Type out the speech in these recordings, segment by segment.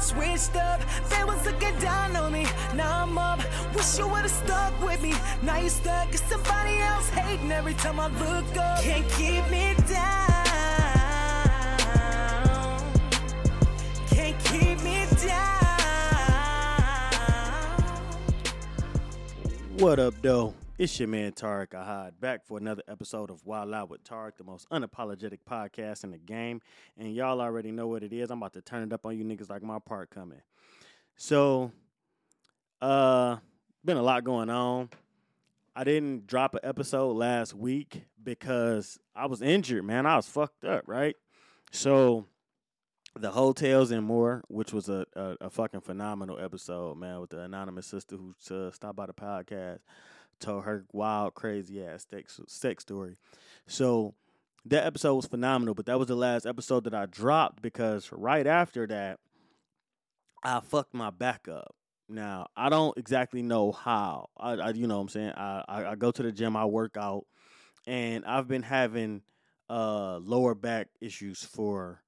switched up. They was looking down on me, now I'm up. Wish you would've stuck with me, now you stuck. Cause somebody else hating every time I look up. Can't keep me down, can't keep me down. What up, though? It's your man Tariq Ahad, back for another episode of Wild Out with Tariq, the most unapologetic podcast in the game. And y'all already know what it is. I'm about to turn it up on you niggas like my part coming. So, been a lot going on. I didn't drop an episode last week because I was injured, man. I was fucked up, right? So, the hotels and more, which was a fucking phenomenal episode, man, with the anonymous sister who stopped by the podcast. Told her wild, crazy-ass sex story. So that episode was phenomenal, but that was the last episode that I dropped because right after that, I fucked my back up. Now, I don't exactly know how. I you know what I'm saying? I go to the gym, I work out, and I've been having lower back issues for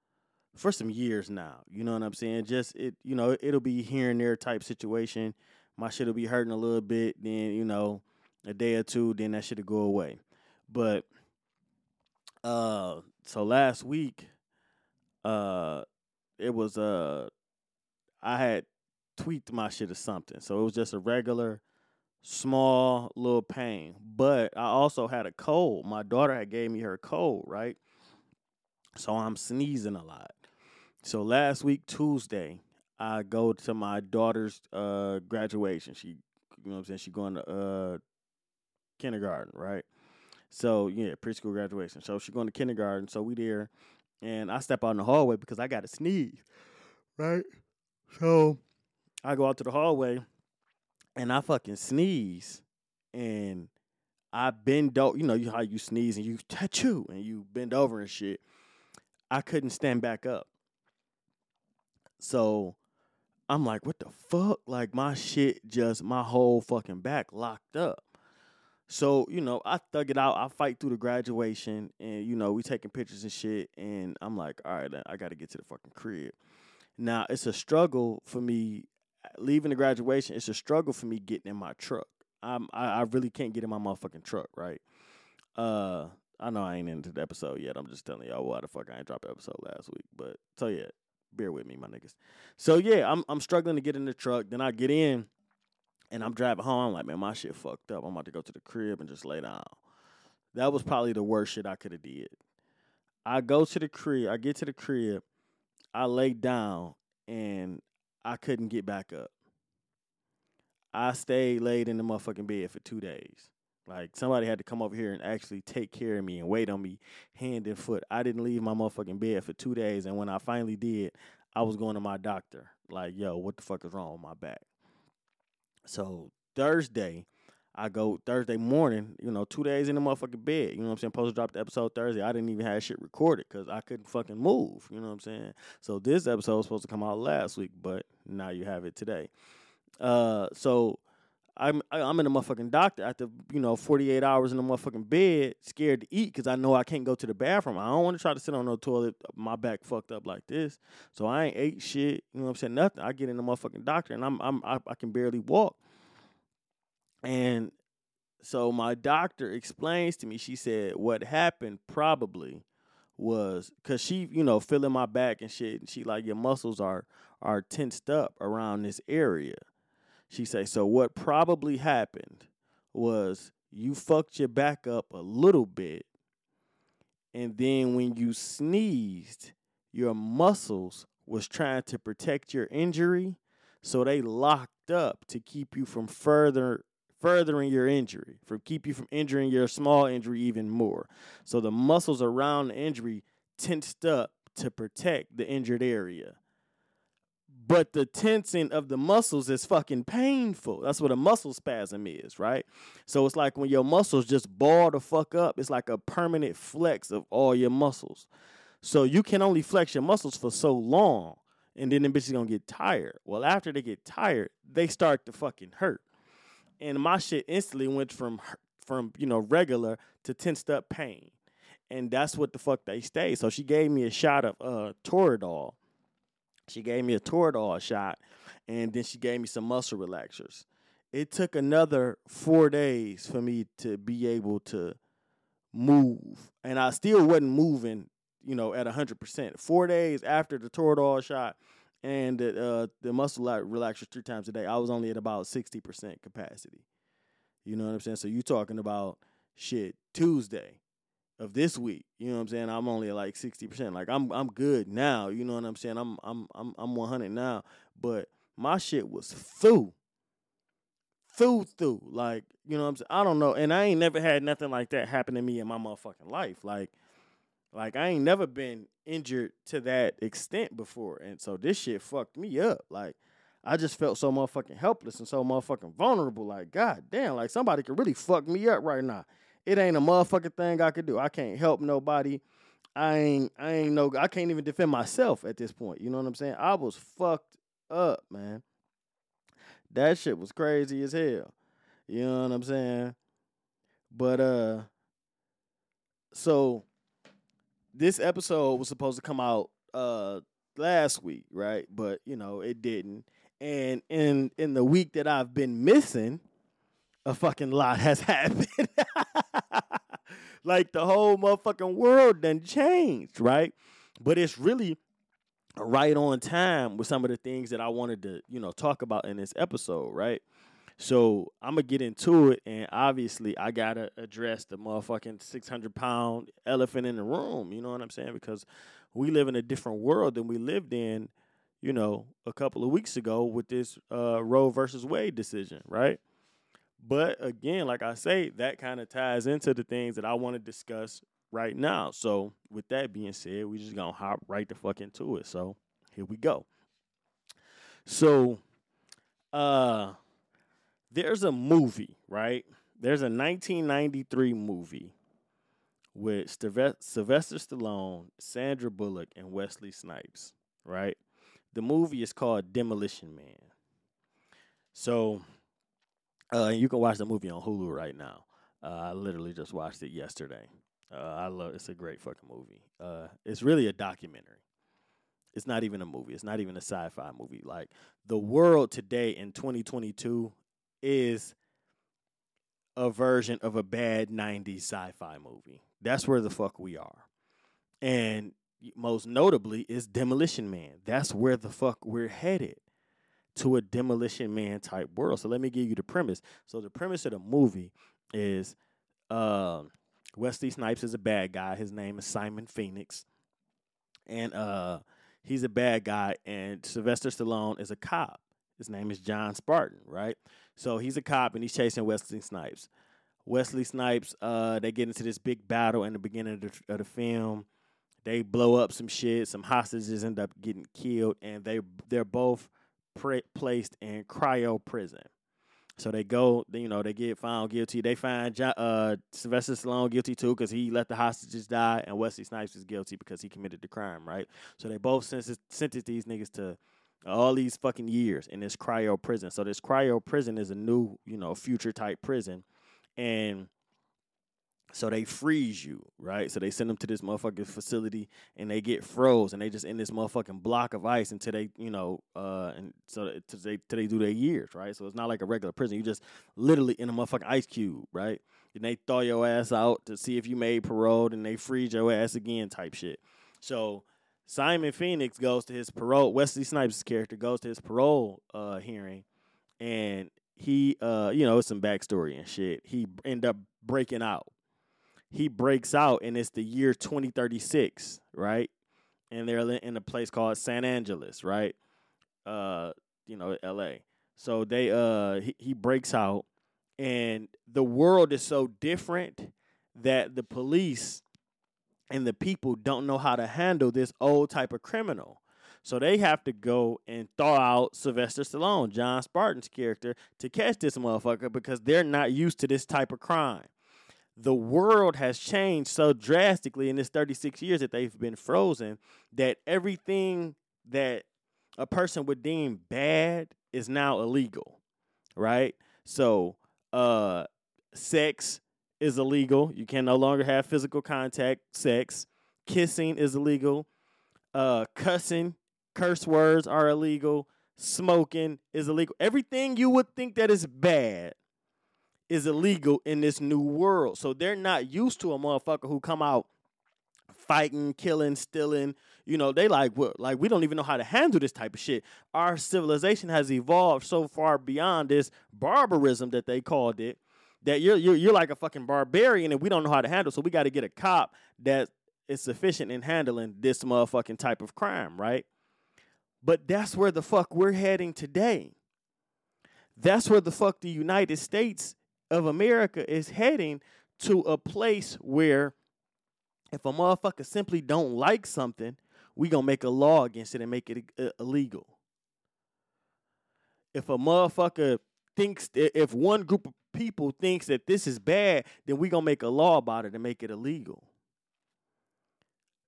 some years now. You know what I'm saying? Just, it'll be here and there type situation. My shit'll be hurting a little bit, then, a day or two, then that shit'll go away. But, so last week, it was, I had tweaked my shit or something. So it was just a regular, small little pain. But I also had a cold. My daughter had gave me her cold, right? So I'm sneezing a lot. So last week, Tuesday, I go to my daughter's graduation. She, she going to, kindergarten, right? So, yeah, preschool graduation. So she going to kindergarten. So we there, and I step out in the hallway because I got to sneeze, right? So I go out to the hallway, and I fucking sneeze, and I bend over. You know how you sneeze and you tattoo and you bend over and shit. I couldn't stand back up. So I'm like, what the fuck? Like, my shit just, my whole fucking back locked up. So, I thug it out. I fight through the graduation, and, we taking pictures and shit, and I'm like, all right, I got to get to the fucking crib. Now, it's a struggle for me leaving the graduation. It's a struggle for me getting in my truck. I really can't get in my motherfucking truck, right? I know I ain't into the episode yet. I'm just telling y'all why the fuck I ain't dropped the episode last week. But, so, yeah, bear with me, my niggas. So, yeah, I'm struggling to get in the truck. Then I get in. And I'm driving home, I'm like, man, my shit fucked up. I'm about to go to the crib and just lay down. That was probably the worst shit I could have did. I go to the crib. I get to the crib. I lay down, and I couldn't get back up. I stayed laid in the motherfucking bed for 2 days. Like, somebody had to come over here and actually take care of me and wait on me hand and foot. I didn't leave my motherfucking bed for 2 days, and when I finally did, I was going to my doctor. Like, yo, what the fuck is wrong with my back? So Thursday morning, 2 days in the motherfucking bed. You know what I'm saying? Supposed to drop the episode Thursday. I didn't even have shit recorded because I couldn't fucking move. You know what I'm saying? So this episode was supposed to come out last week, but now you have it today. So I'm in the motherfucking doctor after, 48 hours in the motherfucking bed, scared to eat because I know I can't go to the bathroom. I don't want to try to sit on no toilet, my back fucked up like this. So I ain't ate shit, nothing. I get in the motherfucking doctor and I can barely walk. And so my doctor explains to me, she said, what happened probably was, because she, feeling my back and shit, and she like, your muscles are tensed up around this area. She say, so what probably happened was you fucked your back up a little bit, and then when you sneezed, your muscles was trying to protect your injury, so they locked up to keep you from furthering your injury, from keep you from injuring your small injury even more. So the muscles around the injury tensed up to protect the injured area. But the tensing of the muscles is fucking painful. That's what a muscle spasm is, right? So it's like when your muscles just ball the fuck up, it's like a permanent flex of all your muscles. So you can only flex your muscles for so long, and then the bitches gonna get tired. Well, after they get tired, they start to fucking hurt. And my shit instantly went from regular to tensed up pain. And that's what the fuck they stay. So she gave me a shot of Toradol. She gave me a Toradol shot, and then she gave me some muscle relaxers. It took another 4 days for me to be able to move, and I still wasn't moving, you know, at 100%. 4 days after the Toradol shot and the muscle relaxers 3 times a day, I was only at about 60% capacity. You know what I'm saying? So you talking about shit Tuesday of this week, you know what I'm saying? I'm only at like 60%. Like I'm good now, you know what I'm saying? I'm 100 now, but my shit was through. Like, you know what I'm saying? I don't know. And I ain't never had nothing like that happen to me in my motherfucking life. Like I ain't never been injured to that extent before. And so this shit fucked me up. Like I just felt so motherfucking helpless and so motherfucking vulnerable. Like, God damn, like somebody could really fuck me up right now. It ain't a motherfucking thing I could do. I can't help nobody. I can't even defend myself at this point. You know what I'm saying? I was fucked up, man. That shit was crazy as hell. You know what I'm saying? But so this episode was supposed to come out last week, right? But you know, it didn't. And in the week that I've been missing, a fucking lot has happened. Like the whole motherfucking world done changed, right? But it's really right on time with some of the things that I wanted to, you know, talk about in this episode, right? So I'm going to get into it, and obviously I got to address the motherfucking 600-pound elephant in the room, you know what I'm saying? Because we live in a different world than we lived in, you know, a couple of weeks ago with this Roe versus Wade decision, right? But again, like I say, that kind of ties into the things that I want to discuss right now. So with that being said, we just going to hop right the fuck into it. So here we go. So there's a movie, right? There's a 1993 movie with Sylvester Stallone, Sandra Bullock, and Wesley Snipes, right? The movie is called Demolition Man. So... you can watch the movie on Hulu right now. I literally just watched it yesterday. I love it. It's a great fucking movie. It's really a documentary. It's not even a movie. It's not even a sci-fi movie. Like, the world today in 2022 is a version of a bad 90s sci-fi movie. That's where the fuck we are. And most notably is Demolition Man. That's where the fuck we're headed. To a Demolition Man type world. So let me give you the premise. So the premise of the movie is Wesley Snipes is a bad guy. His name is Simon Phoenix. And he's a bad guy. And Sylvester Stallone is a cop. His name is John Spartan, right? So he's a cop and he's chasing Wesley Snipes. Wesley Snipes, they get into this big battle in the beginning of the film. They blow up some shit. Some hostages end up getting killed. And they're both... placed in cryo prison. So they go, you know, they get found guilty. They find Sylvester Stallone guilty too because he let the hostages die, and Wesley Snipes is guilty because he committed the crime, right? So they both sentenced these niggas to all these fucking years in this cryo prison. So this cryo prison is a new, you know, future type prison. And so they freeze you, right? So they send them to this motherfucking facility, and they get froze, and they just in this motherfucking block of ice until they, you know, and so till they do their years, right? So it's not like a regular prison. You just literally in a motherfucking ice cube, right? And they thaw your ass out to see if you made parole, and they freeze your ass again type shit. So Simon Phoenix goes to his parole. Wesley Snipes' character goes to his parole hearing, and he, you know, it's some backstory and shit. He end up breaking out. He breaks out, and it's the year 2036, right? And they're in a place called San Angeles, right? You know, L.A. So they, he breaks out, and the world is so different that the police and the people don't know how to handle this old type of criminal. So they have to go and thaw out Sylvester Stallone, John Spartan's character, to catch this motherfucker because they're not used to this type of crime. The world has changed so drastically in this 36 years that they've been frozen that everything that a person would deem bad is now illegal, right? So sex is illegal. You can no longer have physical contact, sex. Kissing is illegal. Cussing, Curse words are illegal. Smoking is illegal. Everything you would think that is bad is illegal in this new world. So they're not used to a motherfucker who come out fighting, killing, stealing. You know, they like, what? Like, we don't even know how to handle this type of shit. Our civilization has evolved so far beyond this barbarism that they called it, that you're like a fucking barbarian and we don't know how to handle. So we got to get a cop that is sufficient in handling this motherfucking type of crime, right? But that's where the fuck we're heading today. That's where the fuck the United States of America is heading, to a place where if a motherfucker simply don't like something, we gonna make a law against it and make it illegal. If a motherfucker thinks, if one group of people thinks that this is bad, then we gonna make a law about it and make it illegal.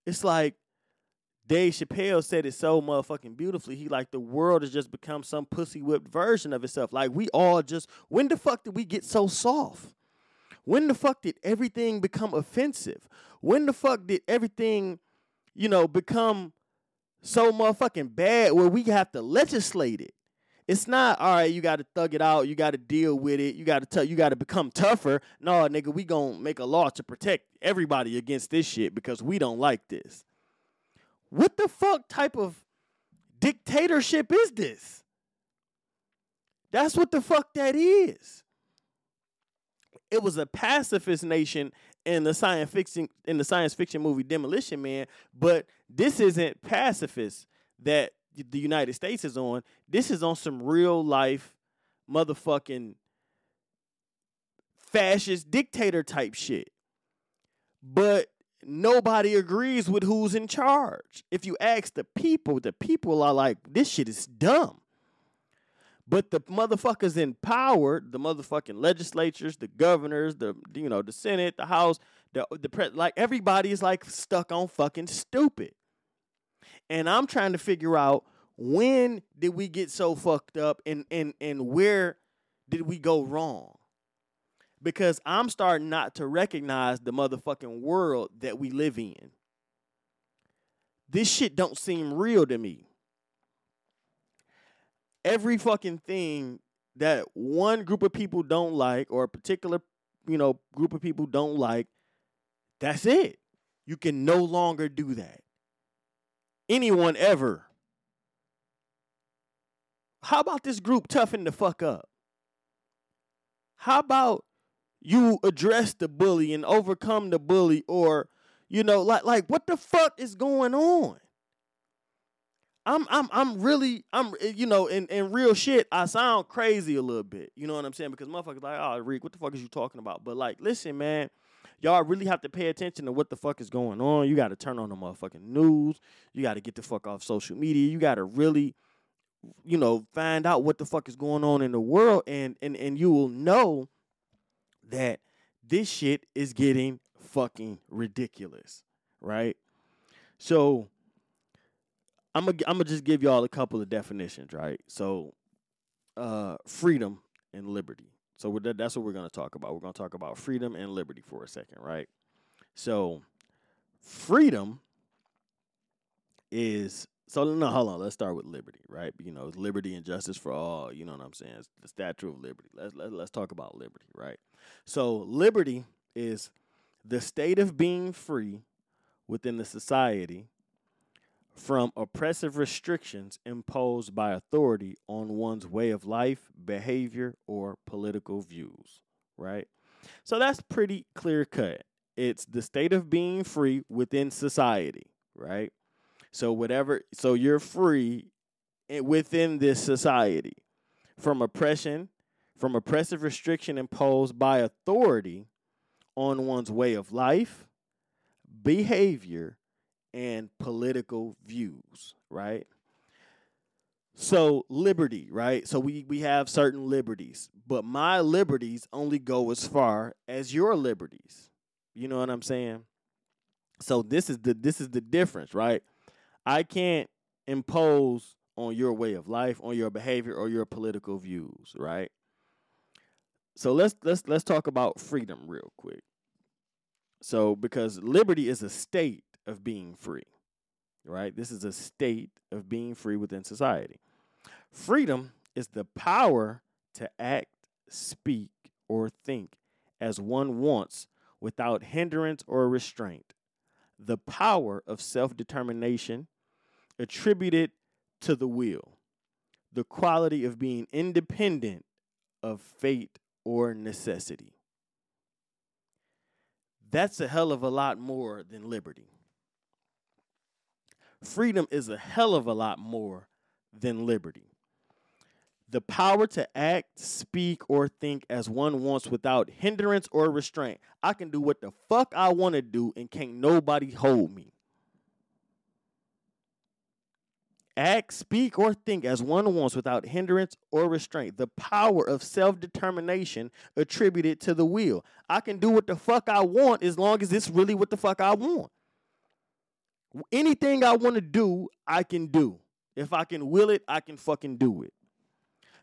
It's like Dave Chappelle said it so motherfucking beautifully. He like, the world has just become some pussy whipped version of itself. Like, we all just, when the fuck did we get so soft? When the fuck did everything become offensive? When the fuck did everything, you know, become so motherfucking bad where we have to legislate it? It's not, all right, you got to thug it out. You got to deal with it. You got to become tougher. No, nigga, we going to make a law to protect everybody against this shit because we don't like this. What the fuck type of dictatorship is this? That's what the fuck that is. It was a pacifist nation in the science fiction movie Demolition Man, but this isn't pacifist that the United States is on. This is on some real life motherfucking fascist dictator type shit. But nobody agrees with who's in charge. If you ask the people are like, this shit is dumb. But the motherfuckers in power, the motherfucking legislatures, the governors, the Senate, the House, like everybody is like stuck on fucking stupid. And I'm trying to figure out, when did we get so fucked up and where did we go wrong? Because I'm starting not to recognize the motherfucking world that we live in. This shit don't seem real to me. Every fucking thing that one group of people don't like, or a particular, group of people don't like, that's it. You can no longer do that. Anyone ever. How about this group toughen the fuck up? How about you address the bully and overcome the bully, or, like what the fuck is going on? I'm really, in real shit, I sound crazy a little bit. You know what I'm saying? Because motherfuckers like, oh, Rick, what the fuck is you talking about? But like, listen, man, y'all really have to pay attention to what the fuck is going on. You got to turn on the motherfucking news. You got to get the fuck off social media. You got to really, find out what the fuck is going on in the world. And you will know that this shit is getting fucking ridiculous, right? So I'm gonna just give y'all a couple of definitions, right? So freedom and liberty. So that's what we're gonna talk about. We're gonna talk about freedom and liberty for a second, right? So freedom is, hold on, let's start with liberty, right? Liberty and justice for all, you know what I'm saying? It's the Statue of Liberty. Let's talk about liberty, right? So liberty is the state of being free within the society from oppressive restrictions imposed by authority on one's way of life, behavior, or political views, right? So that's pretty clear cut. It's the state of being free within society, right? So you're free within this society from oppression, from oppressive restriction imposed by authority on one's way of life, behavior, and political views, right? So liberty, right? So we have certain liberties, but my liberties only go as far as your liberties. You know what I'm saying? So this is the difference, right? I can't impose on your way of life, on your behavior, or your political views, right? So let's talk about freedom real quick. So because liberty is a state of being free, right? This is a state of being free within society. Freedom is the power to act, speak, or think as one wants without hindrance or restraint. The power of self-determination attributed to the will. The quality of being independent of fate or necessity. That's a hell of a lot more than liberty. Freedom is a hell of a lot more than liberty. The power to act, speak, or think as one wants without hindrance or restraint. I can do what the fuck I want to do and can't nobody hold me. Act, speak, or think as one wants without hindrance or restraint. The power of self-determination attributed to the will. I can do what the fuck I want as long as it's really what the fuck I want. Anything I want to do, I can do. If I can will it, I can fucking do it.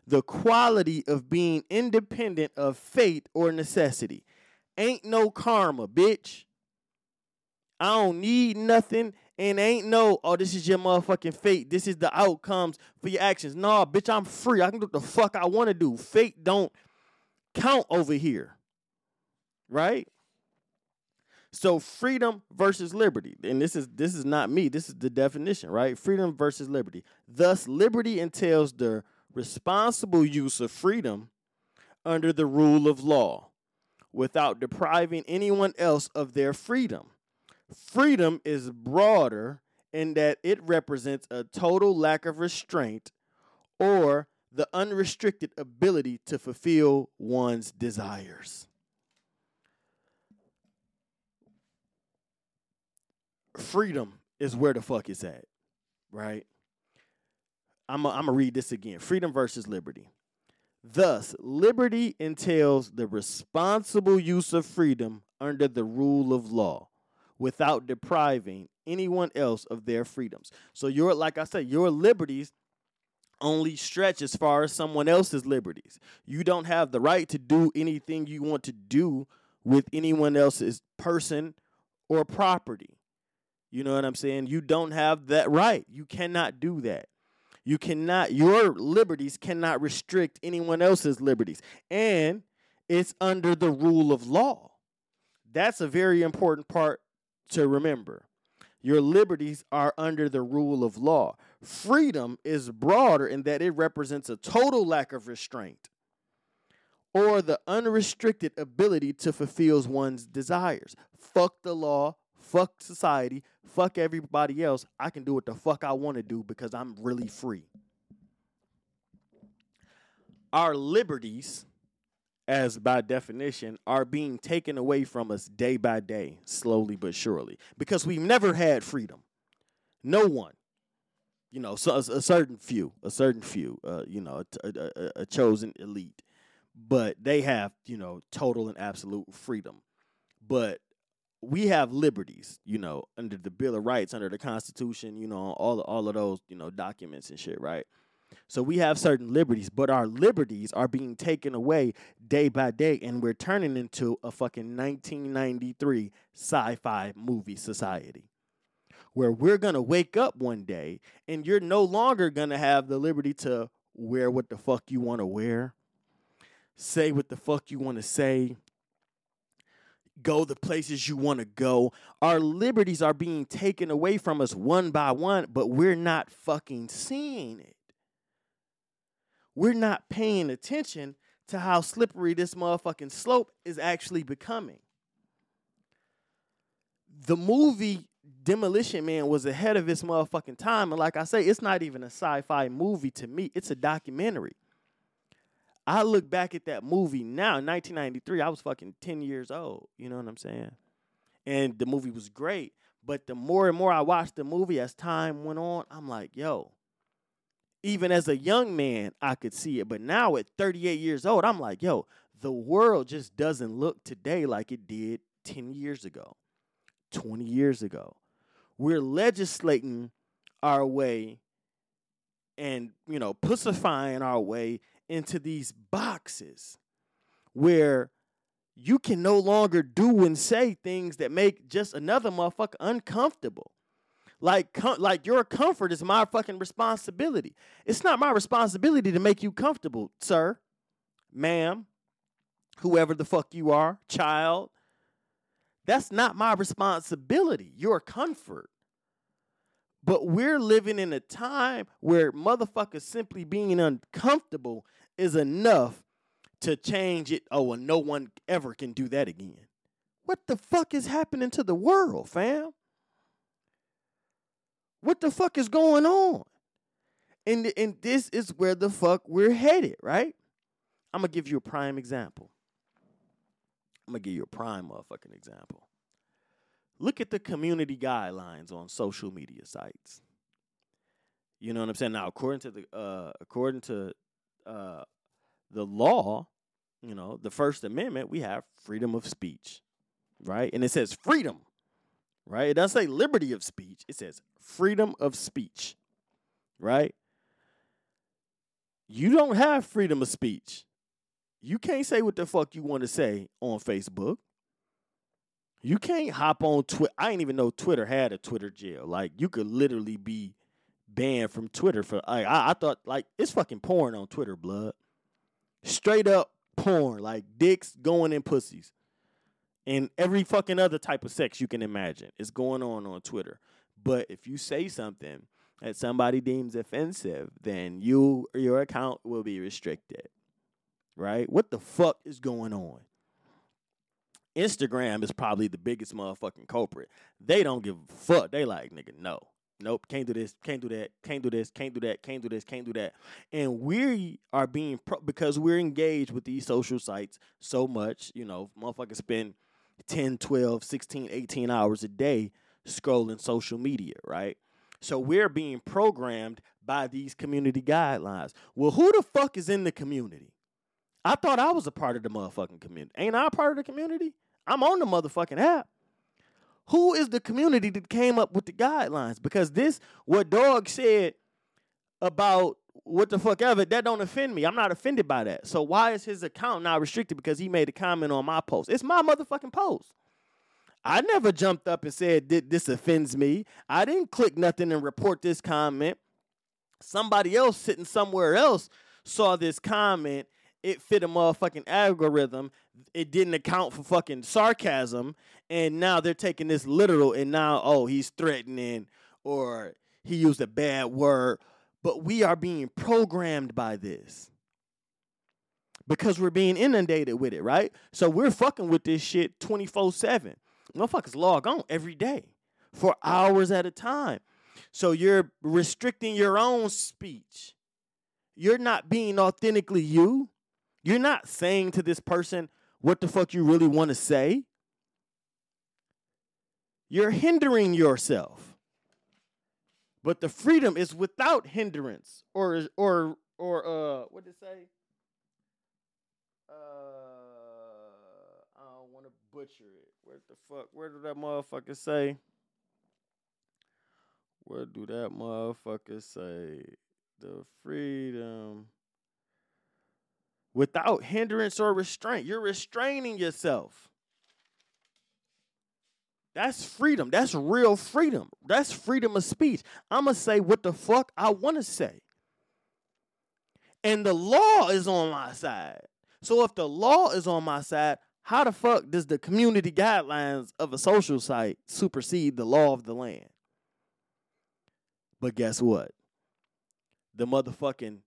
The quality of being independent of fate or necessity. Ain't no karma, bitch. I don't need nothing. And ain't no, oh, this is your motherfucking fate. This is the outcomes for your actions. Nah, bitch, I'm free. I can do what the fuck I want to do. Fate don't count over here. Right? So freedom versus liberty. And this is not me. This is the definition, right? Freedom versus liberty. Thus, liberty entails the responsible use of freedom under the rule of law without depriving anyone else of their freedom. Freedom is broader in that it represents a total lack of restraint or the unrestricted ability to fulfill one's desires. Freedom is where the fuck it's at, right? I'm going to read this again. Freedom versus liberty. Thus, liberty entails the responsible use of freedom under the rule of law, without depriving anyone else of their freedoms. So your, like I said, your liberties only stretch as far as someone else's liberties. You don't have the right to do anything you want to do with anyone else's person or property. You know what I'm saying? You don't have that right. You cannot do that. You cannot, your liberties cannot restrict anyone else's liberties. And it's under the rule of law. That's a very important part to remember. Your liberties are under the rule of law. Freedom is broader in that it represents a total lack of restraint or the unrestricted ability to fulfill one's desires. Fuck the law, fuck society, fuck everybody else. I can do what the fuck I want to do because I'm really free. Our liberties, as by definition, are being taken away from us day by day, slowly but surely, because we've never had freedom. No one, you know, so a certain few, you know, a chosen elite, but they have, you know, total and absolute freedom. But we have liberties, you know, under the Bill of Rights, under the Constitution, you know, all of those, you know, documents and shit, right? So we have certain liberties, but our liberties are being taken away day by day, and we're turning into a fucking 1993 sci-fi movie society where we're going to wake up one day and you're no longer going to have the liberty to wear what the fuck you want to wear, say what the fuck you want to say, go the places you want to go. Our liberties are being taken away from us one by one, but we're not fucking seeing it. We're not paying attention to how slippery this motherfucking slope is actually becoming. The movie Demolition Man was ahead of its motherfucking time. And like I say, it's not even a sci-fi movie to me. It's a documentary. I look back at that movie now, in 1993, I was fucking 10 years old. You know what I'm saying? And the movie was great. But the more and more I watched the movie as time went on, I'm like, yo. Even as a young man, I could see it. But now at 38 years old, I'm like, yo, the world just doesn't look today like it did 10 years ago, 20 years ago. We're legislating our way and, you know, pussifying our way into these boxes where you can no longer do and say things that make just another motherfucker uncomfortable. Like your comfort is my fucking responsibility. It's not my responsibility to make you comfortable, sir, ma'am, whoever the fuck you are, child. That's not my responsibility, your comfort. But we're living in a time where motherfuckers simply being uncomfortable is enough to change it. Oh, and no one ever can do that again. What the fuck is happening to the world, fam? What the fuck is going on? And this is where the fuck we're headed, right? I'm going to give you a prime example. I'm going to give you a prime motherfucking example. Look at the community guidelines on social media sites. You know what I'm saying? Now, according to the law, you know, the First Amendment, we have freedom of speech, right? And it says freedom, right? It doesn't say liberty of speech. It says freedom of speech, right? You don't have freedom of speech. You can't say what the fuck you want to say on Facebook. You can't hop on Twitter. I didn't even know Twitter had a Twitter jail. Like, you could literally be banned from Twitter for, like, I thought, like, it's fucking porn on Twitter, blood. Straight up porn, like dicks going in pussies. And every fucking other type of sex you can imagine is going on Twitter. But if you say something that somebody deems offensive, then your account will be restricted, right? What the fuck is going on? Instagram is probably the biggest motherfucking culprit. They don't give a fuck. They like, nigga, no. Nope, can't do this, can't do that, can't do this, can't do that, can't do this, can't do that. And we are being, because we're engaged with these social sites so much, you know, motherfuckers spend 10, 12, 16, 18 hours a day scrolling social media, right? So we're being programmed by these community guidelines. Well, who the fuck is in the community? I thought I was a part of the motherfucking community. Ain't I a part of the community? I'm on the motherfucking app. Who is the community that came up with the guidelines? Because this, what Dog said about what the fuck ever, that don't offend me. I'm not offended by that. So why is his account now restricted because he made a comment on my post? It's my motherfucking post. I never jumped up and said, this offends me. I didn't click nothing and report this comment. Somebody else sitting somewhere else saw this comment. It fit a motherfucking algorithm. It didn't account for fucking sarcasm. And now they're taking this literal and now, oh, he's threatening or he used a bad word. But we are being programmed by this because we're being inundated with it, right? So we're fucking with this shit 24/7. Motherfuckers log on every day for hours at a time. So you're restricting your own speech. You're not being authentically you. You're not saying to this person what the fuck you really want to say. You're hindering yourself. But the freedom is without hindrance or what did it say? I don't want to butcher it. Where the fuck? Where did that motherfucker say? What do that motherfucker say? The freedom. Without hindrance or restraint. You're restraining yourself. That's freedom. That's real freedom. That's freedom of speech. I'm going to say what the fuck I want to say. And the law is on my side. So if the law is on my side, how the fuck does the community guidelines of a social site supersede the law of the land? But guess what? The motherfucking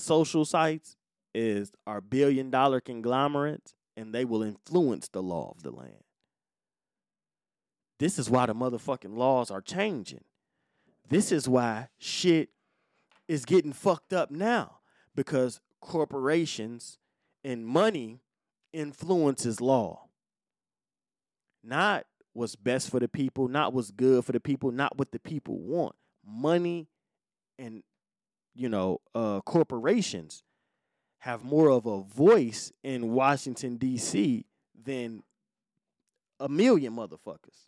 social sites are billion-dollar conglomerates, and they will influence the law of the land. This is why the motherfucking laws are changing. This is why shit is getting fucked up now, because corporations and money influences law. Not what's best for the people, not what's good for the people, not what the people want. Money and, you know, corporations have more of a voice in Washington, D.C. than a million motherfuckers.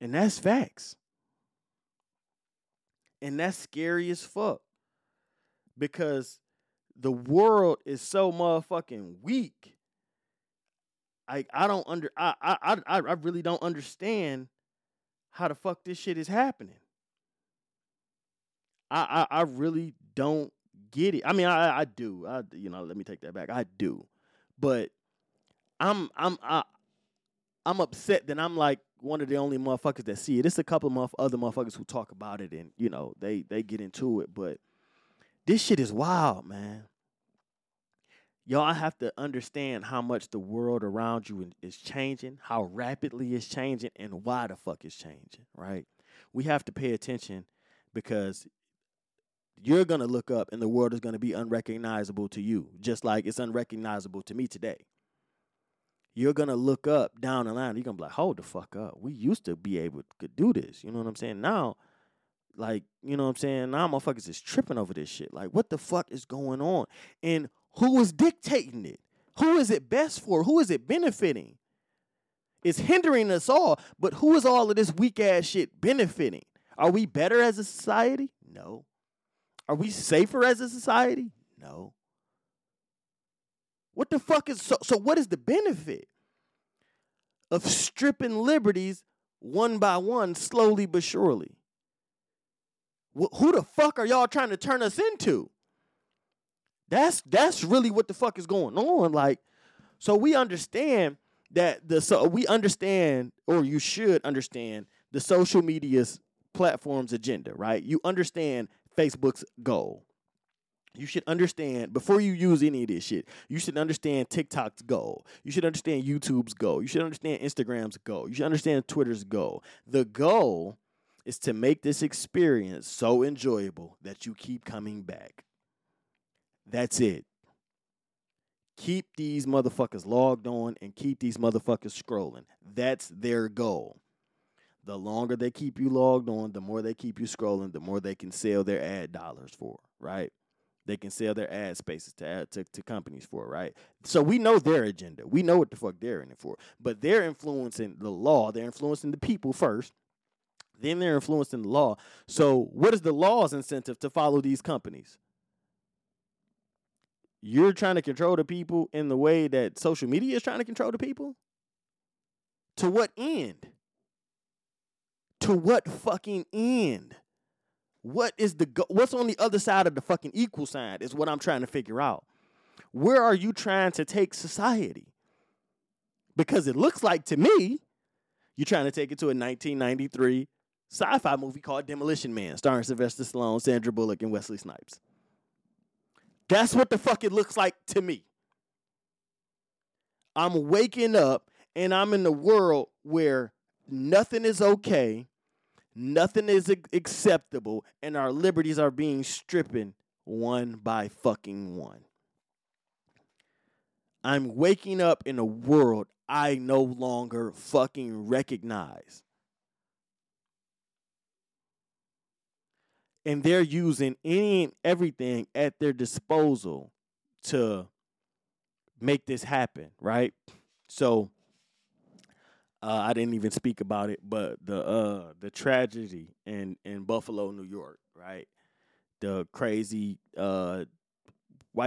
And that's facts. And that's scary as fuck. Because the world is so motherfucking weak. I really don't understand how the fuck this shit is happening. I really don't get it. I mean, I do. Let me take that back. I do, but I'm upset that I'm like one of the only motherfuckers that see it. It's a couple of other motherfuckers who talk about it and they get into it, but this shit is wild, man. Y'all have to understand how much the world around you is changing, how rapidly it's changing, and why the fuck it's changing, right? We have to pay attention because you're going to look up and the world is going to be unrecognizable to you, just like it's unrecognizable to me today. You're going to look up down the line. You're going to be like, hold the fuck up. We used to be able to do this. You know what I'm saying? Now, now motherfuckers is tripping over this shit. Like, what the fuck is going on? And who is dictating it? Who is it best for? Who is it benefiting? It's hindering us all, but who is all of this weak-ass shit benefiting? Are we better as a society? No. Are we safer as a society? No. What the fuck is... So what is the benefit of stripping liberties one by one, slowly but surely? Who the fuck are y'all trying to turn us into? That's really what the fuck is going on. Like, so we understand that you should understand the social media's platform's agenda, right? You understand Facebook's goal. You should understand before you use any of this shit. You should understand TikTok's goal. You should understand YouTube's goal. You should understand Instagram's goal. You should understand Twitter's goal. The goal is to make this experience so enjoyable that you keep coming back. That's it. Keep these motherfuckers logged on and keep these motherfuckers scrolling. That's their goal. The longer they keep you logged on, the more they keep you scrolling, the more they can sell their ad dollars for, right? They can sell their ad spaces to companies for, right? So we know their agenda. We know what the fuck they're in it for. But they're influencing the law. They're influencing the people first. Then they're influencing the law. So what is the law's incentive to follow these companies? You're trying to control the people in the way that social media is trying to control the people? To what end? To what fucking end? What is the what's on the other side of the fucking equal sign is what I'm trying to figure out. Where are you trying to take society? Because it looks like to me, you're trying to take it to a 1993 sci-fi movie called Demolition Man, starring Sylvester Stallone, Sandra Bullock, and Wesley Snipes. That's what the fuck it looks like to me. I'm waking up and I'm in a world where nothing is okay, nothing is acceptable, and our liberties are being stripped one by fucking one. I'm waking up in a world I no longer fucking recognize. And they're using any and everything at their disposal to make this happen, right? So I didn't even speak about it, but the tragedy in Buffalo, New York, right? The crazy white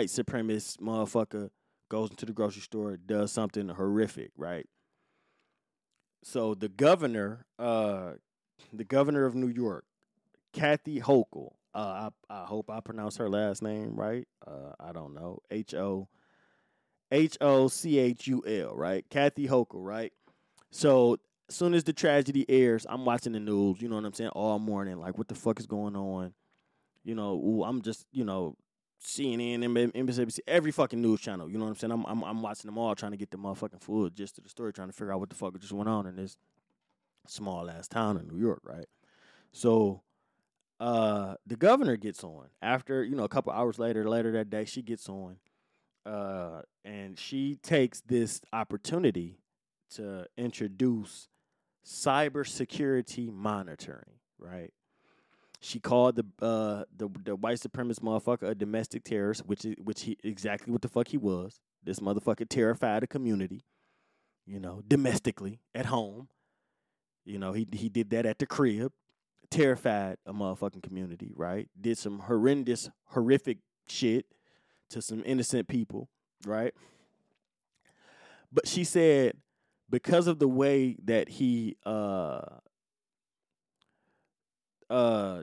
supremacist motherfucker goes into the grocery store, does something horrific, right? So the governor of New York, Kathy Hochul, I hope I pronounced her last name right. I don't know. H-O-C-H-U-L, right? Kathy Hochul, right? So as soon as the tragedy airs, I'm watching the news, you know what I'm saying, all morning. Like, what the fuck is going on? I'm just, CNN, NBC, every fucking news channel, you know what I'm saying? I'm watching them all, trying to get the motherfucking full gist of the story, trying to figure out what the fuck just went on in this small-ass town in New York, right? So... the governor gets on after, a couple hours later that day, she gets on, and she takes this opportunity to introduce cybersecurity monitoring, right? She called the white supremacist motherfucker a domestic terrorist, which exactly what the fuck he was. This motherfucker terrified the community, domestically at home. He did that at the crib. Terrified a motherfucking community, right? Did some horrific shit to some innocent people, right? But she said because of the way that he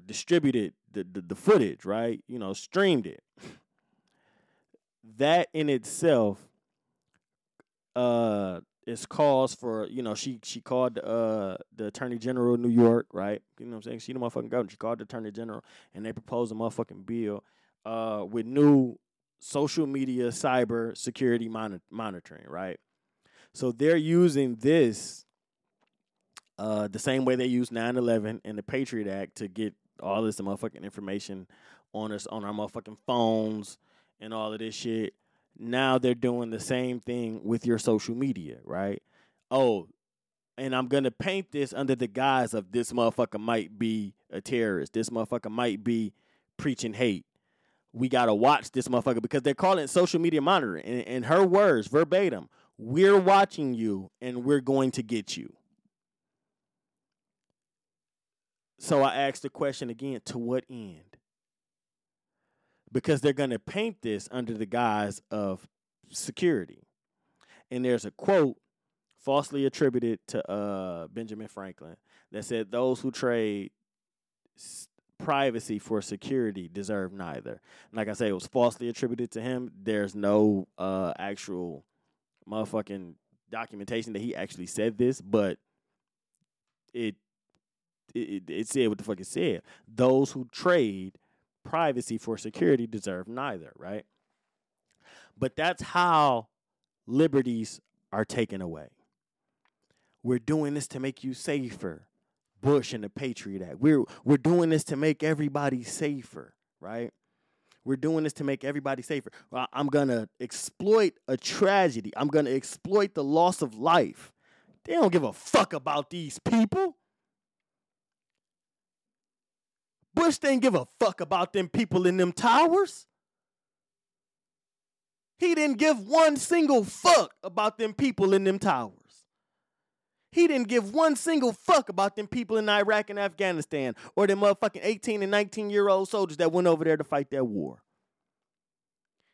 distributed the footage, right? You know, streamed it. That in itself is cause for, you know, she called the Attorney General of New York, right? You know what I'm saying? She the motherfucking governor. She called the Attorney General, and they proposed a motherfucking bill with new social media cyber security monitoring, right? So they're using this the same way they used 9/11 and the Patriot Act to get all this motherfucking information on us, on our motherfucking phones and all of this shit. Now they're doing the same thing with your social media, right? Oh, and I'm going to paint this under the guise of this motherfucker might be a terrorist. This motherfucker might be preaching hate. We got to watch this motherfucker because they're calling it social media monitoring. In her words, verbatim, we're watching you and we're going to get you. So I asked the question again, to what end? Because they're going to paint this under the guise of security. And there's a quote falsely attributed to Benjamin Franklin that said, those who trade privacy for security deserve neither. And like I say, it was falsely attributed to him. There's no actual motherfucking documentation that he actually said this, but it said what the fuck it said. Those who trade privacy for security deserve neither, right? But that's how liberties are taken away. We're doing this to make you safer. Bush and the Patriot Act. We're doing this to make everybody safer, right? We're doing this to make everybody safer. I'm going to exploit a tragedy. I'm going to exploit the loss of life. They don't give a fuck about these people. Bush didn't give a fuck about them people in them towers. He didn't give one single fuck about them people in them towers. He didn't give one single fuck about them people in Iraq and Afghanistan or them motherfucking 18 and 19-year-old soldiers that went over there to fight that war.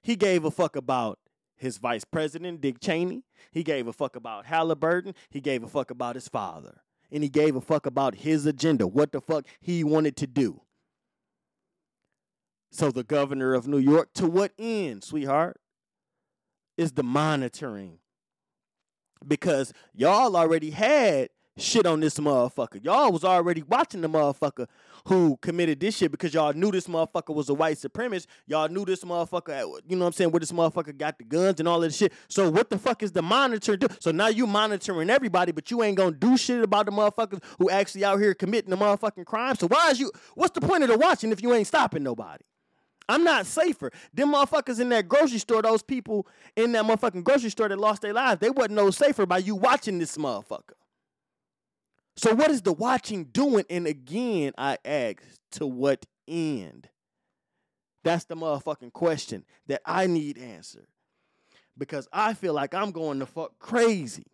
He gave a fuck about his vice president, Dick Cheney. He gave a fuck about Halliburton. He gave a fuck about his father. And he gave a fuck about his agenda, what the fuck he wanted to do. So the governor of New York, to what end, sweetheart, is the monitoring? Because y'all already had shit on this motherfucker. Y'all was already watching the motherfucker who committed this shit because y'all knew this motherfucker was a white supremacist. Y'all knew this motherfucker, you know what I'm saying, where this motherfucker got the guns and all that shit. So what the fuck is the monitor do? So now you monitoring everybody, but you ain't gonna do shit about the motherfuckers who actually out here committing the motherfucking crime. So what's the point of the watching if you ain't stopping nobody? I'm not safer. Them motherfuckers in that grocery store, those people in that motherfucking grocery store that lost their lives, they wasn't no safer by you watching this motherfucker. So what is the watching doing? And again, I ask, to what end? That's the motherfucking question that I need answered. Because I feel like I'm going the fuck crazy.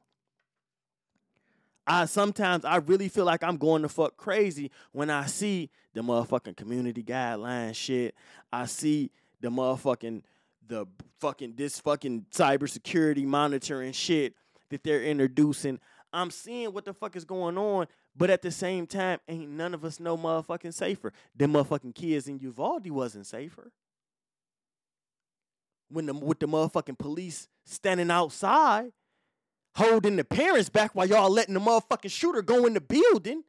I really feel like I'm going the fuck crazy when I see the motherfucking community guidelines shit. I see the fucking cybersecurity monitoring shit that they're introducing. I'm seeing what the fuck is going on, but at the same time, ain't none of us no motherfucking safer. Them motherfucking kids in Uvalde wasn't safer. With the motherfucking police standing outside, holding the parents back while y'all letting the motherfucking shooter go in the building.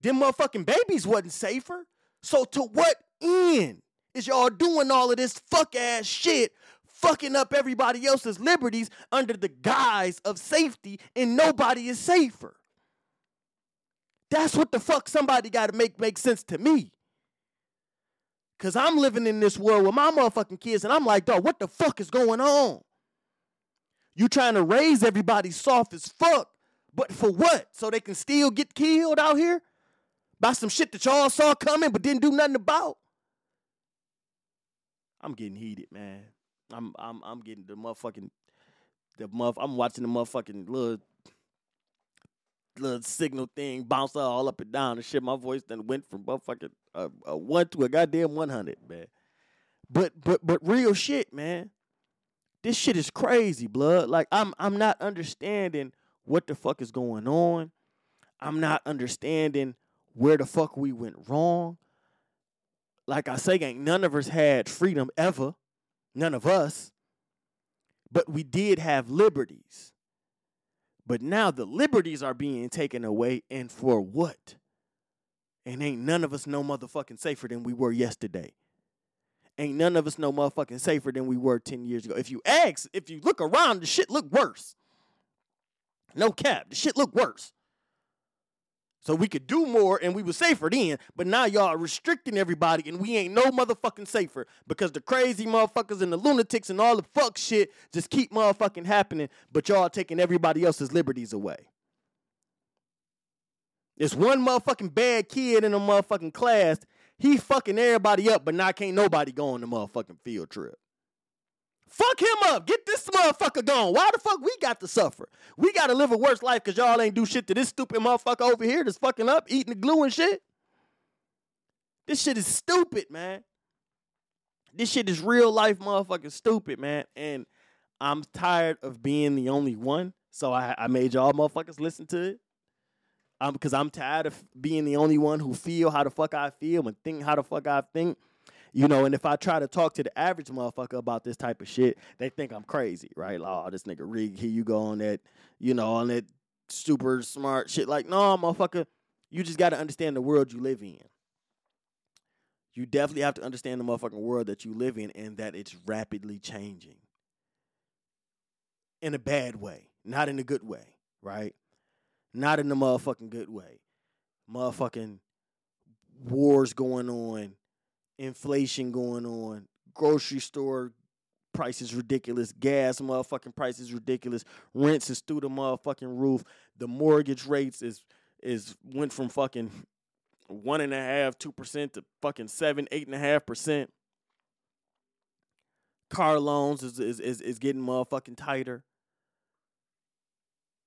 Them motherfucking babies wasn't safer. So to what end is y'all doing all of this fuck-ass shit, fucking up everybody else's liberties under the guise of safety, and nobody is safer? That's what the fuck somebody got to make sense to me. Because I'm living in this world with my motherfucking kids, and I'm like, dog, what the fuck is going on? You trying to raise everybody soft as fuck, but for what? So they can still get killed out here by some shit that y'all saw coming but didn't do nothing about? I'm getting heated, man. I'm getting I'm watching the motherfucking little signal thing bounce all up and down and shit. My voice then went from motherfucking a 1 to a goddamn 100, man. But real shit, man. This shit is crazy, blood. Like I'm not understanding what the fuck is going on. I'm not understanding where the fuck we went wrong. Like I say, gang, none of us had freedom ever. None of us. But we did have liberties. But now the liberties are being taken away, and for what? And ain't none of us no motherfucking safer than we were yesterday. Ain't none of us no motherfucking safer than we were 10 years ago. If you ask, if you look around, the shit look worse. No cap, the shit look worse. So we could do more and we were safer then, but now y'all are restricting everybody and we ain't no motherfucking safer because the crazy motherfuckers and the lunatics and all the fuck shit just keep motherfucking happening, but y'all are taking everybody else's liberties away. There's one motherfucking bad kid in a motherfucking class. He fucking everybody up, but now can't nobody go on the motherfucking field trip. Fuck him up. Get this motherfucker gone. Why the fuck we got to suffer? We got to live a worse life because y'all ain't do shit to this stupid motherfucker over here that's fucking up, eating the glue and shit. This shit is stupid, man. This shit is real life motherfucking stupid, man. And I'm tired of being the only one. So I made y'all motherfuckers listen to it. Because I'm tired of being the only one who feel how the fuck I feel and think how the fuck I think. You know, and if I try to talk to the average motherfucker about this type of shit, they think I'm crazy, right? Like, oh, this nigga Rig, here you go on that, you know, on that super smart shit. Like, no, motherfucker, you just got to understand the world you live in. You definitely have to understand the motherfucking world that you live in and that it's rapidly changing. In a bad way, not in a good way, right? Not in the motherfucking good way. Motherfucking wars going on. Inflation going on, grocery store prices ridiculous, gas motherfucking prices ridiculous, rents is through the motherfucking roof, the mortgage rates is went from fucking 1.5%, 2% to fucking 7, 8.5%. Car loans is getting motherfucking tighter.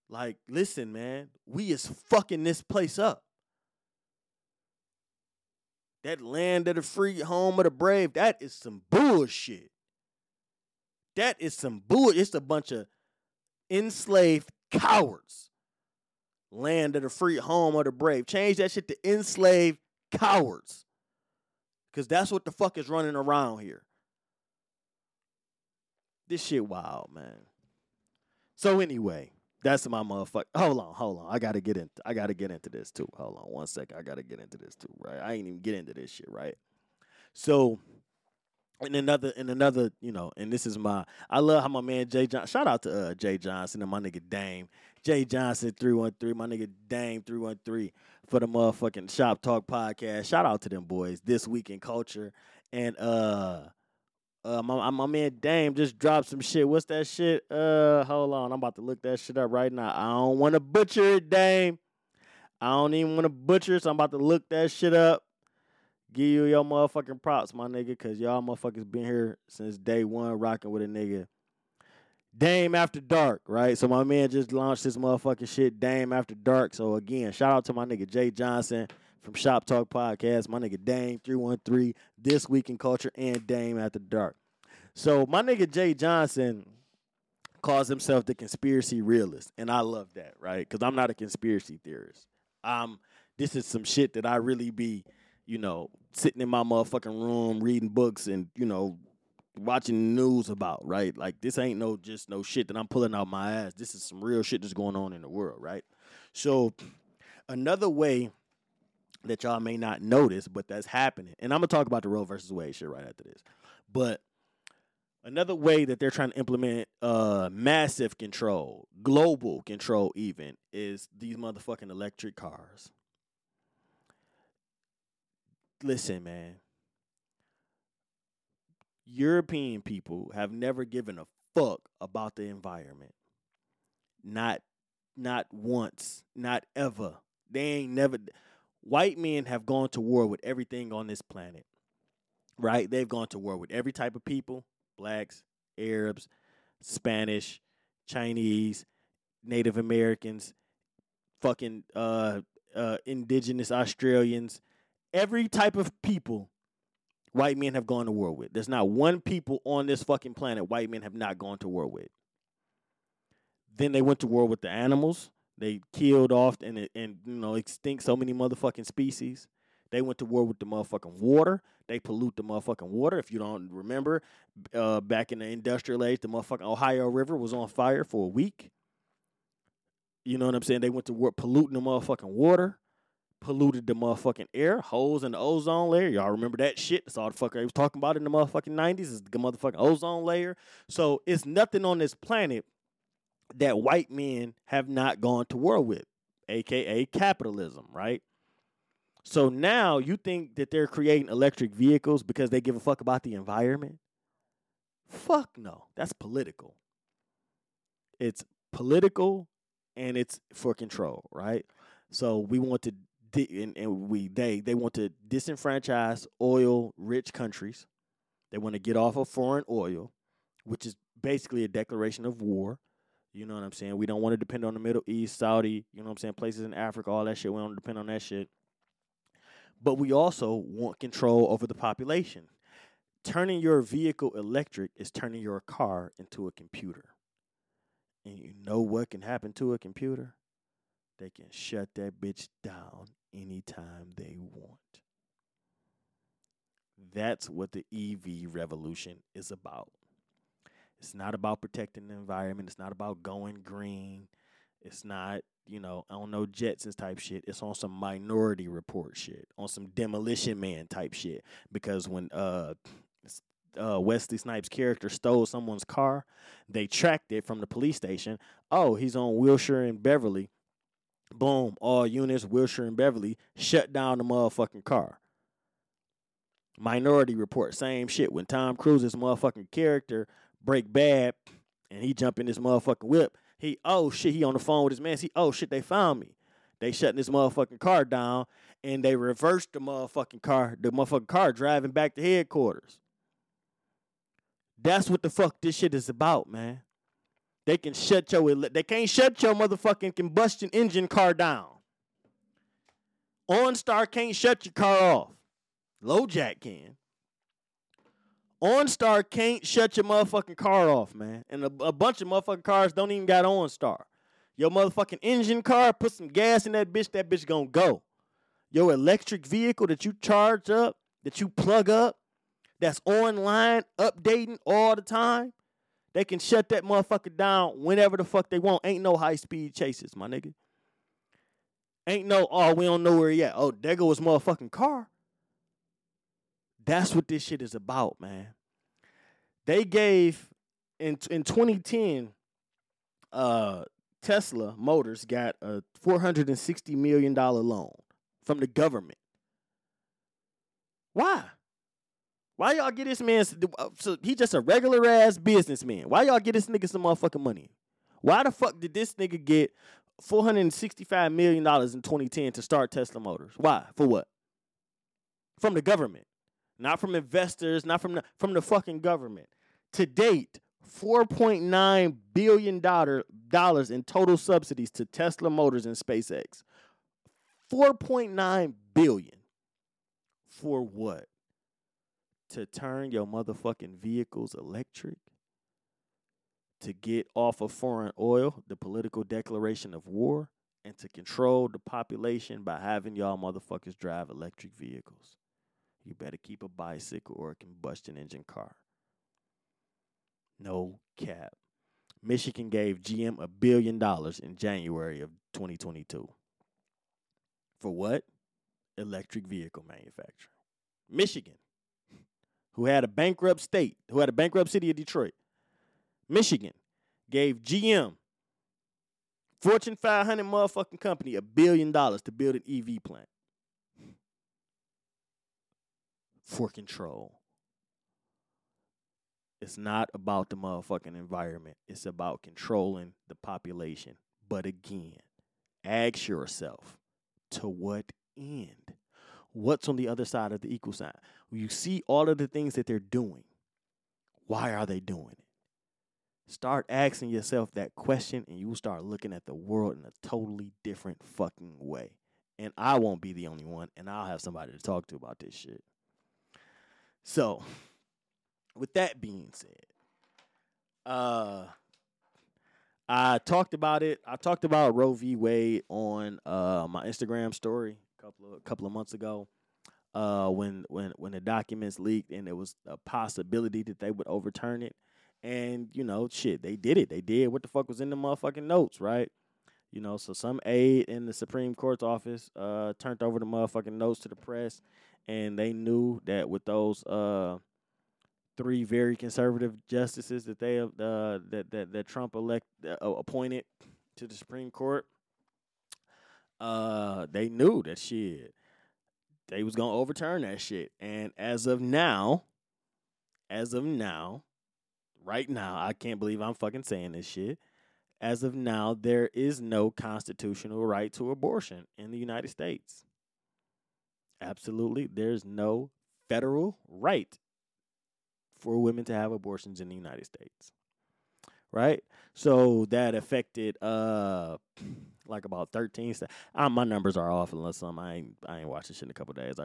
Like, listen, man, we is fucking this place up. That land of the free, home of the brave, that is some bullshit. That is some bullshit. It's a bunch of enslaved cowards. Land of the free, home of the brave. Change that shit to enslaved cowards. Because that's what the fuck is running around here. This shit wild, man. So anyway, that's my motherfucker. Hold on. I gotta get into this too. Hold on, one second. I gotta get into this too, right? I ain't even get into this shit, right? So, in another, you know, and this is I love how my man Jay Johnson. Shout out to Jay Johnson and my nigga Dame. Jay Johnson 313. My nigga Dame 313 for the motherfucking Shop Talk Podcast. Shout out to them boys. This Week in Culture and my man Dame just dropped some shit. What's that shit? Hold on. I'm about to look that shit up right now. I don't want to butcher it, Dame. I don't even want to butcher it, so I'm about to look that shit up. Give you your motherfucking props, my nigga, because y'all motherfuckers been here since day one rocking with a nigga. Dame After Dark, right? So my man just launched this motherfucking shit, Dame After Dark. So, again, shout out to my nigga Jay Johnson from Shop Talk Podcast, my nigga Dame 313, This Week in Culture, and Dame After Dark. So my nigga Jay Johnson calls himself the conspiracy realist, and I love that, right? Because I'm not a conspiracy theorist. This is some shit that I really be, you know, sitting in my motherfucking room reading books and, you know, watching news about, right? Like, this ain't no shit that I'm pulling out my ass. This is some real shit that's going on in the world, right? So another way that y'all may not notice, but that's happening. And I'm going to talk about the Roe versus Wade shit right after this. But another way that they're trying to implement massive control, global control even, is these motherfucking electric cars. Listen, man. European people have never given a fuck about the environment. Not once. Not ever. They ain't never... White men have gone to war with everything on this planet, right? They've gone to war with every type of people, blacks, Arabs, Spanish, Chinese, Native Americans, fucking indigenous Australians, every type of people white men have gone to war with. There's not one people on this fucking planet white men have not gone to war with. Then they went to war with the animals. They killed off and you know, extinct so many motherfucking species. They went to war with the motherfucking water. They pollute the motherfucking water. If you don't remember, back in the industrial age, the motherfucking Ohio River was on fire for a week. You know what I'm saying? They went to war polluting the motherfucking water, polluted the motherfucking air, holes in the ozone layer. Y'all remember that shit? That's all the fuck they was talking about in the motherfucking 90s is the motherfucking ozone layer. So it's nothing on this planet that white men have not gone to war with, a.k.a. capitalism, right? So now you think that they're creating electric vehicles because they give a fuck about the environment? Fuck no. That's political. It's political and it's for control, right? So we want to they want to disenfranchise oil-rich countries. They want to get off of foreign oil, which is basically a declaration of war. You know what I'm saying? We don't want to depend on the Middle East, Saudi, you know what I'm saying, places in Africa, all that shit. We don't depend on that shit. But we also want control over the population. Turning your vehicle electric is turning your car into a computer. And you know what can happen to a computer? They can shut that bitch down anytime they want. That's what the EV revolution is about. It's not about protecting the environment. It's not about going green. It's not, you know, I don't know, Jetsons type shit. It's on some Minority Report shit, on some Demolition Man type shit. Because when Wesley Snipes' character stole someone's car, they tracked it from the police station. Oh, he's on Wilshire and Beverly. Boom, all units, Wilshire and Beverly, shut down the motherfucking car. Minority Report, same shit. When Tom Cruise's motherfucking character break bad and he jump in this motherfucking whip, he on the phone with his man. He, oh, shit, they found me. They shutting this motherfucking car down, and they reversed the motherfucking car driving back to headquarters. That's what the fuck this shit is about, man. They can't shut your motherfucking combustion engine car down. OnStar can't shut your car off. LoJack can. OnStar can't shut your motherfucking car off, man. And a bunch of motherfucking cars don't even got OnStar. Your motherfucking engine car, put some gas in that bitch gonna go. Your electric vehicle that you charge up, that you plug up, that's online, updating all the time, they can shut that motherfucker down whenever the fuck they want. Ain't no high-speed chases, my nigga. Ain't no, oh, we don't know where he at. Oh, there go his motherfucking car. That's what this shit is about, man. They gave, in 2010, Tesla Motors got a $460 million loan from the government. Why? Why y'all get this man, so he just a regular-ass businessman. Why y'all get this nigga some motherfucking money? Why the fuck did this nigga get $465 million in 2010 to start Tesla Motors? Why? For what? From the government. Not from investors, not from the fucking government. To date, $4.9 billion in total subsidies to Tesla Motors and SpaceX. $4.9 billion. For what? To turn your motherfucking vehicles electric? To get off of foreign oil, the political declaration of war, and to control the population by having y'all motherfuckers drive electric vehicles. You better keep a bicycle or a combustion engine car. No cap. Michigan gave GM $1 billion in January of 2022. For what? Electric vehicle manufacturing. Michigan, who had a bankrupt city of Detroit. Michigan gave GM, Fortune 500 motherfucking company, $1 billion to build an EV plant. For control. It's not about the motherfucking environment. It's about controlling the population. But again, ask yourself, to what end? What's on the other side of the equal sign? You see all of the things that they're doing. Why are they doing it? Start asking yourself that question, and you will start looking at the world in a totally different fucking way. And I won't be the only one, and I'll have somebody to talk to about this shit. So, with that being said, I talked about it. I talked about Roe v. Wade on my Instagram story a couple of months ago when the documents leaked and there was a possibility that they would overturn it. And, you know, shit, they did it. They did what the fuck was in the motherfucking notes, right? You know, so some aide in the Supreme Court's office turned over the motherfucking notes to the press, and they knew that with those three very conservative justices that they that Trump appointed to the Supreme Court, they knew that shit. They was gonna overturn that shit. And as of now. Right now, I can't believe I'm fucking saying this shit. As of now, there is no constitutional right to abortion in the United States. Absolutely. There's no federal right for women to have abortions in the United States. Right? So that affected like about 13 states. My numbers are off unless I ain't watched this shit in a couple of days.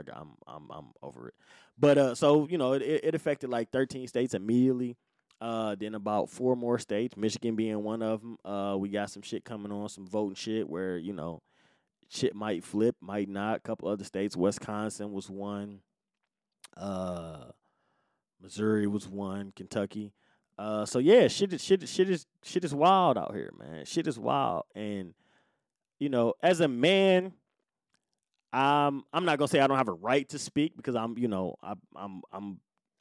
I'm over it. But so, you know, it affected like 13 states immediately. Then about four more states, Michigan being one of them. We got some shit coming on, some voting shit where, you know, shit might flip, might not. A couple other states, Wisconsin was one. Missouri was one. Kentucky. So yeah, shit is wild out here, man. Shit is wild, and you know, as a man, I'm not gonna say I don't have a right to speak because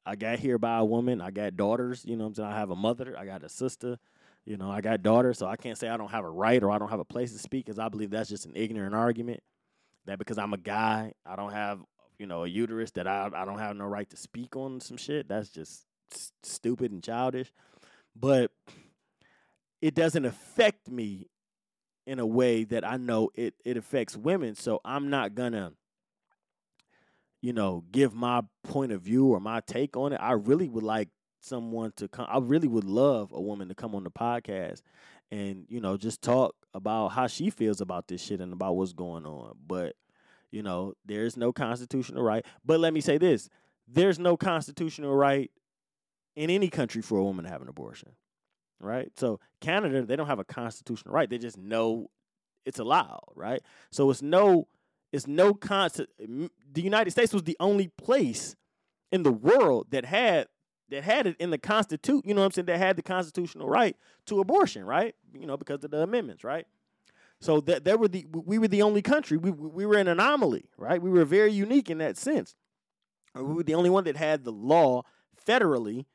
I got here by a woman. I got daughters. You know what I'm saying? I have a mother. I got a sister. You know, I got daughters. So I can't say I don't have a right or I don't have a place to speak because I believe that's just an ignorant argument. That because I'm a guy, I don't have, you know, a uterus, that I don't have no right to speak on some shit. That's just stupid and childish. But it doesn't affect me in a way that I know it affects women. So I'm not going to, you know, give my point of view or my take on it. I really would like someone to come. I really would love a woman to come on the podcast and, you know, just talk about how she feels about this shit and about what's going on. But, you know, there's no constitutional right. But let me say this. There's no constitutional right in any country for a woman to have an abortion, right? So Canada, they don't have a constitutional right. They just know it's allowed, right? So the United States was the only place in the world that had it in the Constitution, you know what I'm saying, that had the constitutional right to abortion, right? You know, because of the amendments, right? So we were the only country. We were an anomaly, right? We were very unique in that sense. We were the only one that had the law federally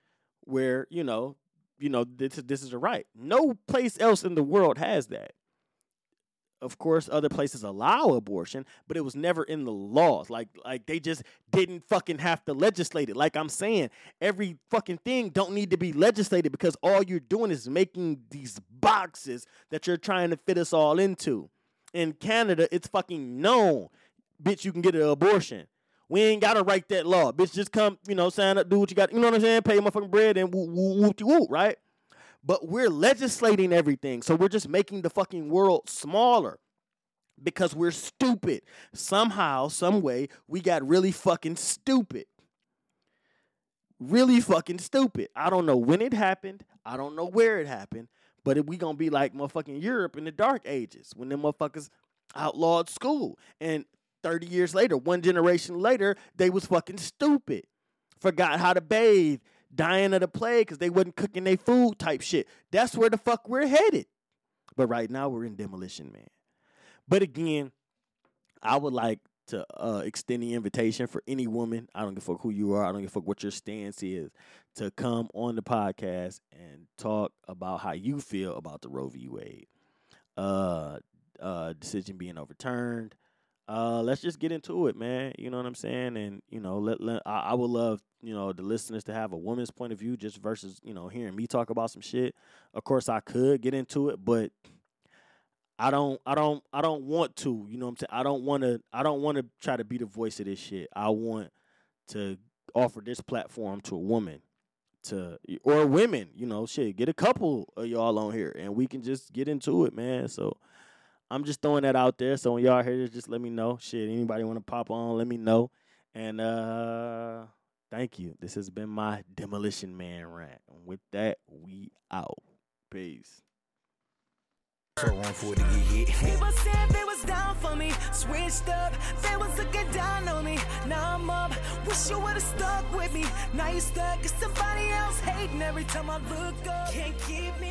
where, you know, this is a right. No place else in the world has that. Of course, other places allow abortion, but it was never in the laws. Like they just didn't fucking have to legislate it. Like I'm saying, every fucking thing don't need to be legislated because all you're doing is making these boxes that you're trying to fit us all into. In Canada, it's fucking known. Bitch, you can get an abortion. We ain't got to write that law. Bitch, just come, you know, sign up, do what you got. You know what I'm saying? Pay your motherfucking bread and whoop, right? But we're legislating everything, so we're just making the fucking world smaller because we're stupid. Somehow, some way, we got really fucking stupid. Really fucking stupid. I don't know when it happened. I don't know where it happened. But we gonna be like motherfucking Europe in the Dark Ages when them motherfuckers outlawed school. And 30 years later, one generation later, they was fucking stupid. Forgot how to bathe. Dying of the plague because they wasn't cooking their food type shit. That's where the fuck we're headed. But right now we're in Demolition Man. But again, I would like to extend the invitation for any woman, I don't give a fuck who you are, I don't give a fuck what your stance is, to come on the podcast and talk about how you feel about the Roe v. Wade decision being overturned. Let's just get into it, man. You know what I'm saying? And, you know, I would love, you know, the listeners to have a woman's point of view just versus, you know, hearing me talk about some shit. Of course, I could get into it, but I don't want to, you know what I'm saying? I don't want to try to be the voice of this shit. I want to offer this platform to a woman or women, you know, shit, get a couple of y'all on here and we can just get into it, man. So I'm just throwing that out there. So when y'all hear this, just let me know. Shit, anybody want to pop on, let me know. And thank you. This has been my Demolition Man rant. And with that, we out. Peace. So wrong for it to get hit. People said they was down for me, switched up, they was looking down on me. Now I'm up, wish you would've stuck with me. Now you stuck, cause somebody else hating every time I look up. Can't keep me.